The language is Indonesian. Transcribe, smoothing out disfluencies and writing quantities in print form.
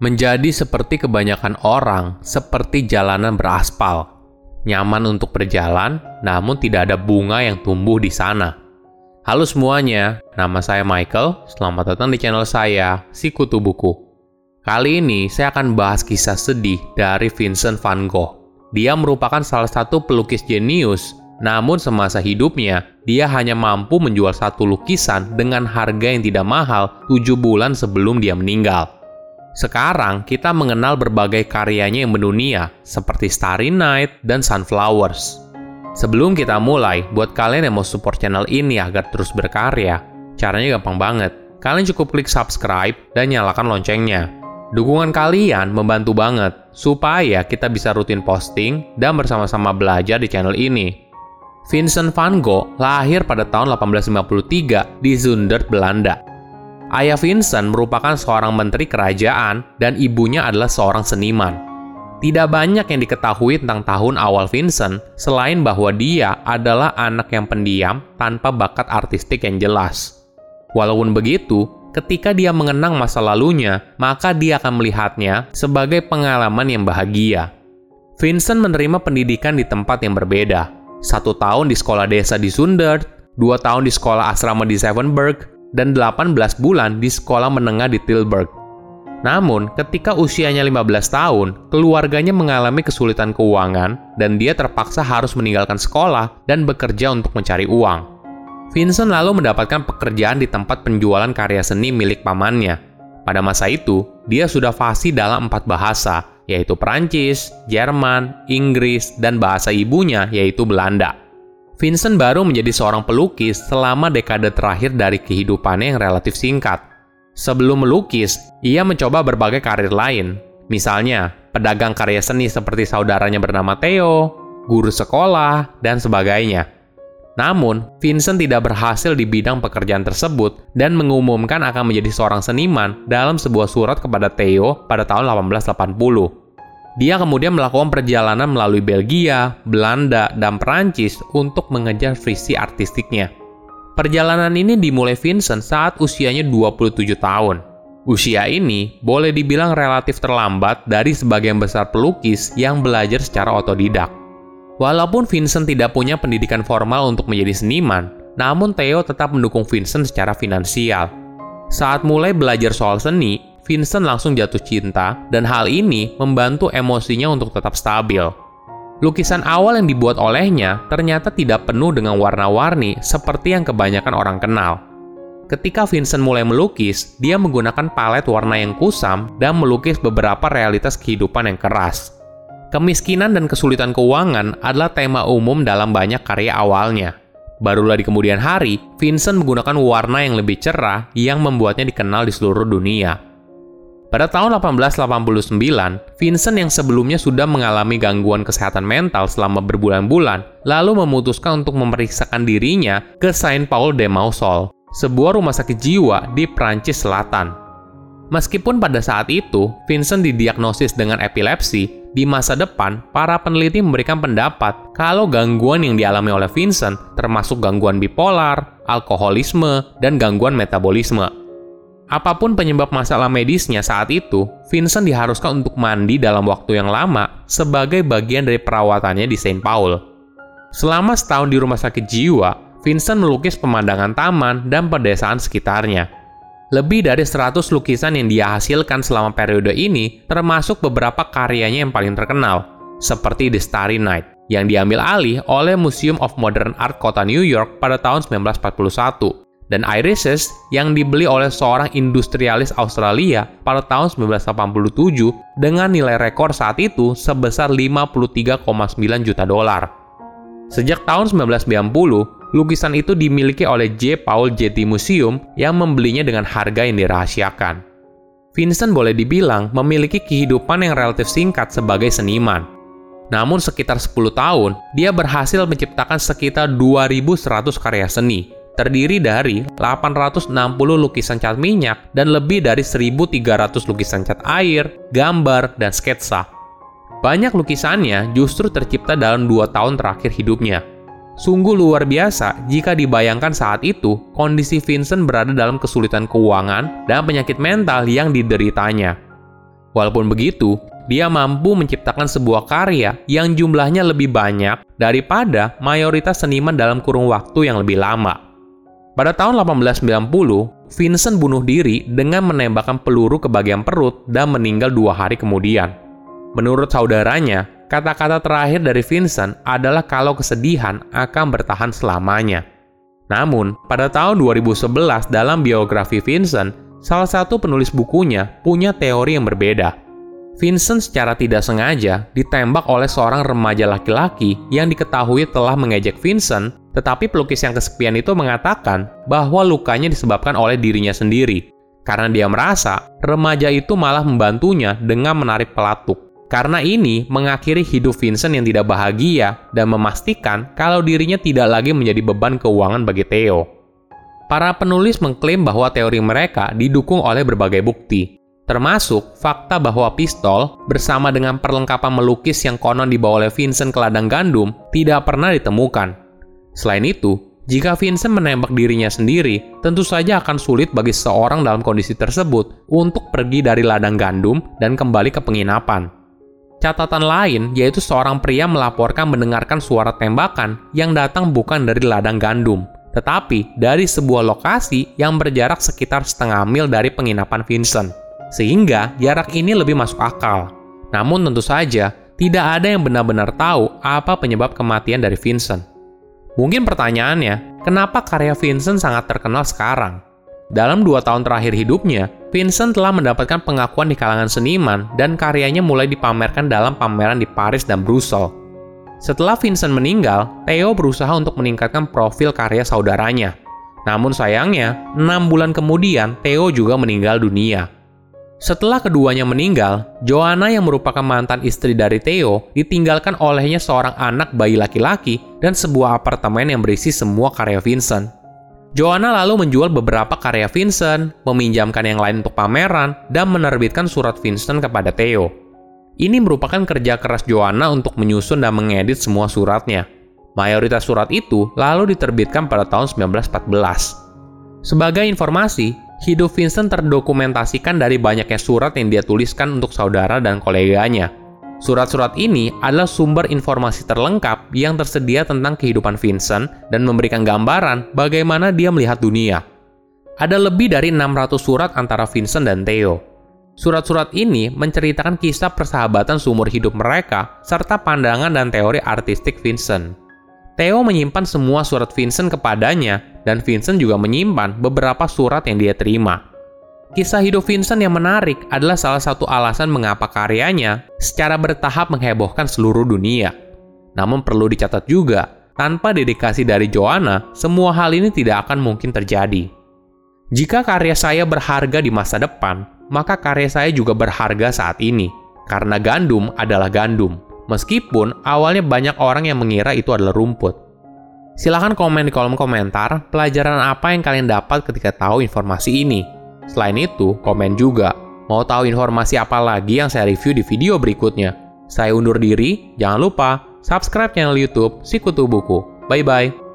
menjadi seperti kebanyakan orang, seperti jalanan beraspal. Nyaman untuk berjalan, namun tidak ada bunga yang tumbuh di sana. Halo semuanya, nama saya Michael, selamat datang di channel saya, Si Kutu Buku. Kali ini saya akan bahas kisah sedih dari Vincent van Gogh. Dia merupakan salah satu pelukis jenius, namun semasa hidupnya, dia hanya mampu menjual satu lukisan dengan harga yang tidak mahal 7 bulan sebelum dia meninggal. Sekarang, kita mengenal berbagai karyanya yang mendunia, seperti Starry Night dan Sunflowers. Sebelum kita mulai, buat kalian yang mau support channel ini agar terus berkarya, caranya gampang banget. Kalian cukup klik subscribe dan nyalakan loncengnya. Dukungan kalian membantu banget, supaya kita bisa rutin posting dan bersama-sama belajar di channel ini. Vincent van Gogh lahir pada tahun 1853 di Zundert, Belanda. Ayah Vincent merupakan seorang menteri kerajaan dan ibunya adalah seorang seniman. Tidak banyak yang diketahui tentang tahun awal Vincent, selain bahwa dia adalah anak yang pendiam tanpa bakat artistik yang jelas. Walaupun begitu, ketika dia mengenang masa lalunya, maka dia akan melihatnya sebagai pengalaman yang bahagia. Vincent menerima pendidikan di tempat yang berbeda. 1 tahun di sekolah desa di Sundert, 2 tahun di sekolah asrama di Sevenburg, dan 18 bulan di sekolah menengah di Tilburg. Namun, ketika usianya 15 tahun, keluarganya mengalami kesulitan keuangan, dan dia terpaksa harus meninggalkan sekolah dan bekerja untuk mencari uang. Vincent lalu mendapatkan pekerjaan di tempat penjualan karya seni milik pamannya. Pada masa itu, dia sudah fasih dalam 4 bahasa, yaitu Perancis, Jerman, Inggris, dan bahasa ibunya, yaitu Belanda. Vincent baru menjadi seorang pelukis selama dekade terakhir dari kehidupannya yang relatif singkat. Sebelum melukis, ia mencoba berbagai karir lain. Misalnya, pedagang karya seni seperti saudaranya bernama Theo, guru sekolah, dan sebagainya. Namun, Vincent tidak berhasil di bidang pekerjaan tersebut dan mengumumkan akan menjadi seorang seniman dalam sebuah surat kepada Theo pada tahun 1880. Dia kemudian melakukan perjalanan melalui Belgia, Belanda, dan Perancis untuk mengejar visi artistiknya. Perjalanan ini dimulai Vincent saat usianya 27 tahun. Usia ini boleh dibilang relatif terlambat dari sebagian besar pelukis yang belajar secara otodidak. Walaupun Vincent tidak punya pendidikan formal untuk menjadi seniman, namun Theo tetap mendukung Vincent secara finansial. Saat mulai belajar soal seni, Vincent langsung jatuh cinta, dan hal ini membantu emosinya untuk tetap stabil. Lukisan awal yang dibuat olehnya ternyata tidak penuh dengan warna-warni seperti yang kebanyakan orang kenal. Ketika Vincent mulai melukis, dia menggunakan palet warna yang kusam dan melukis beberapa realitas kehidupan yang keras. Kemiskinan dan kesulitan keuangan adalah tema umum dalam banyak karya awalnya. Barulah di kemudian hari, Vincent menggunakan warna yang lebih cerah yang membuatnya dikenal di seluruh dunia. Pada tahun 1889, Vincent yang sebelumnya sudah mengalami gangguan kesehatan mental selama berbulan-bulan, lalu memutuskan untuk memeriksakan dirinya ke Saint-Paul-de-Mausol, sebuah rumah sakit jiwa di Perancis Selatan. Meskipun pada saat itu, Vincent didiagnosis dengan epilepsi, di masa depan, para peneliti memberikan pendapat kalau gangguan yang dialami oleh Vincent termasuk gangguan bipolar, alkoholisme, dan gangguan metabolisme. Apapun penyebab masalah medisnya saat itu, Vincent diharuskan untuk mandi dalam waktu yang lama sebagai bagian dari perawatannya di Saint Paul. Selama setahun di rumah sakit jiwa, Vincent melukis pemandangan taman dan pedesaan sekitarnya. Lebih dari 100 lukisan yang dia hasilkan selama periode ini, termasuk beberapa karyanya yang paling terkenal, seperti The Starry Night, yang diambil alih oleh Museum of Modern Art kota New York pada tahun 1941, dan Irises yang dibeli oleh seorang industrialis Australia pada tahun 1987 dengan nilai rekor saat itu sebesar 53,9 juta dolar. Sejak tahun 1990, lukisan itu dimiliki oleh J. Paul Getty Museum yang membelinya dengan harga yang dirahasiakan. Vincent boleh dibilang memiliki kehidupan yang relatif singkat sebagai seniman. Namun sekitar 10 tahun, dia berhasil menciptakan sekitar 2.100 karya seni, terdiri dari 860 lukisan cat minyak dan lebih dari 1.300 lukisan cat air, gambar, dan sketsa. Banyak lukisannya justru tercipta dalam 2 tahun terakhir hidupnya. Sungguh luar biasa jika dibayangkan saat itu kondisi Vincent berada dalam kesulitan keuangan dan penyakit mental yang dideritanya. Walaupun begitu, dia mampu menciptakan sebuah karya yang jumlahnya lebih banyak daripada mayoritas seniman dalam kurun waktu yang lebih lama. Pada tahun 1890, Vincent bunuh diri dengan menembakkan peluru ke bagian perut dan meninggal 2 hari kemudian. Menurut saudaranya, kata-kata terakhir dari Vincent adalah kalau kesedihan akan bertahan selamanya. Namun, pada tahun 2011 dalam biografi Vincent, salah satu penulis bukunya punya teori yang berbeda. Vincent secara tidak sengaja ditembak oleh seorang remaja laki-laki yang diketahui telah mengejek Vincent, tetapi pelukis yang kesepian itu mengatakan bahwa lukanya disebabkan oleh dirinya sendiri. Karena dia merasa, remaja itu malah membantunya dengan menarik pelatuk. Karena ini mengakhiri hidup Vincent yang tidak bahagia dan memastikan kalau dirinya tidak lagi menjadi beban keuangan bagi Theo. Para penulis mengklaim bahwa teori mereka didukung oleh berbagai bukti, termasuk fakta bahwa pistol bersama dengan perlengkapan melukis yang konon dibawa oleh Vincent ke ladang gandum tidak pernah ditemukan. Selain itu, jika Vincent menembak dirinya sendiri, tentu saja akan sulit bagi seseorang dalam kondisi tersebut untuk pergi dari ladang gandum dan kembali ke penginapan. Catatan lain yaitu seorang pria melaporkan mendengarkan suara tembakan yang datang bukan dari ladang gandum, tetapi dari sebuah lokasi yang berjarak sekitar 0,5 mil dari penginapan Vincent. Sehingga jarak ini lebih masuk akal. Namun tentu saja, tidak ada yang benar-benar tahu apa penyebab kematian dari Vincent. Mungkin pertanyaannya, kenapa karya Vincent sangat terkenal sekarang? Dalam 2 tahun terakhir hidupnya, Vincent telah mendapatkan pengakuan di kalangan seniman dan karyanya mulai dipamerkan dalam pameran di Paris dan Brussels. Setelah Vincent meninggal, Theo berusaha untuk meningkatkan profil karya saudaranya. Namun sayangnya, 6 bulan kemudian Theo juga meninggal dunia. Setelah keduanya meninggal, Joanna yang merupakan mantan istri dari Theo ditinggalkan olehnya seorang anak bayi laki-laki dan sebuah apartemen yang berisi semua karya Vincent. Joanna lalu menjual beberapa karya Vincent, meminjamkan yang lain untuk pameran, dan menerbitkan surat Vincent kepada Theo. Ini merupakan kerja keras Joanna untuk menyusun dan mengedit semua suratnya. Mayoritas surat itu lalu diterbitkan pada tahun 1914. Sebagai informasi, hidup Vincent terdokumentasikan dari banyaknya surat yang dia tuliskan untuk saudara dan koleganya. Surat-surat ini adalah sumber informasi terlengkap yang tersedia tentang kehidupan Vincent dan memberikan gambaran bagaimana dia melihat dunia. Ada lebih dari 600 surat antara Vincent dan Theo. Surat-surat ini menceritakan kisah persahabatan seumur hidup mereka serta pandangan dan teori artistik Vincent. Theo menyimpan semua surat Vincent kepadanya, dan Vincent juga menyimpan beberapa surat yang dia terima. Kisah hidup Vincent yang menarik adalah salah satu alasan mengapa karyanya secara bertahap menghebohkan seluruh dunia. Namun perlu dicatat juga, tanpa dedikasi dari Joanna, semua hal ini tidak akan mungkin terjadi. Jika karya saya berharga di masa depan, maka karya saya juga berharga saat ini, karena gandum adalah gandum. Meskipun awalnya banyak orang yang mengira itu adalah rumput. Silahkan komen di kolom komentar pelajaran apa yang kalian dapat ketika tahu informasi ini. Selain itu, komen juga. Mau tahu informasi apa lagi yang saya review di video berikutnya? Saya undur diri, jangan lupa subscribe channel YouTube Si Kutu Buku. Bye-bye.